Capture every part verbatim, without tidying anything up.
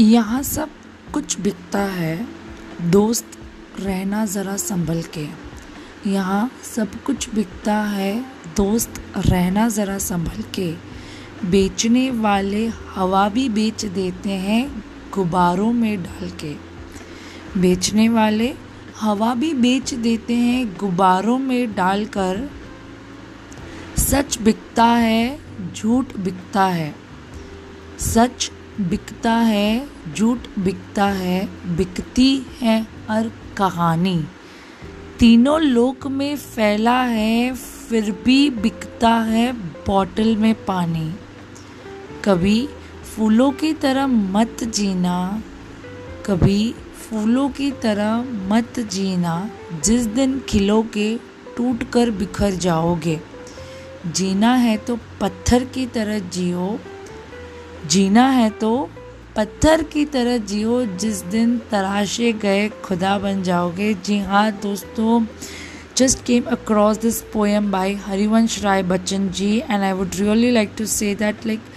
यहाँ सब कुछ बिकता है दोस्त, रहना ज़रा संभल के। यहाँ सब कुछ बिकता है दोस्त, रहना ज़रा संभल के। बेचने वाले हवा भी बेच देते हैं गुब्बारों में डाल के। बेचने वाले हवा भी बेच देते हैं गुब्बारों में डालकर। सच बिकता है झूठ बिकता है, सच बिकता है झूठ बिकता है, बिकती है हर कहानी। तीनों लोक में फैला है फिर भी बिकता है बॉटल में पानी। कभी फूलों की तरह मत जीना, कभी फूलों की तरह मत जीना, जिस दिन खिलोगे टूट कर बिखर जाओगे। जीना है तो पत्थर की तरह जियो, जीना है तो पत्थर की तरह जियो, जिस दिन तराशे गए खुदा बन जाओगे। जी हाँ दोस्तों, just came across this poem by Harivansh Rai Bachchan ji, and I would really like to say that like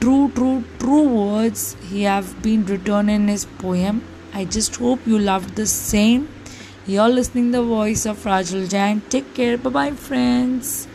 true true true words he have been written in his poem. I just hope you loved the same. You're listening the voice of Rajal Jain. Take care, bye bye friends.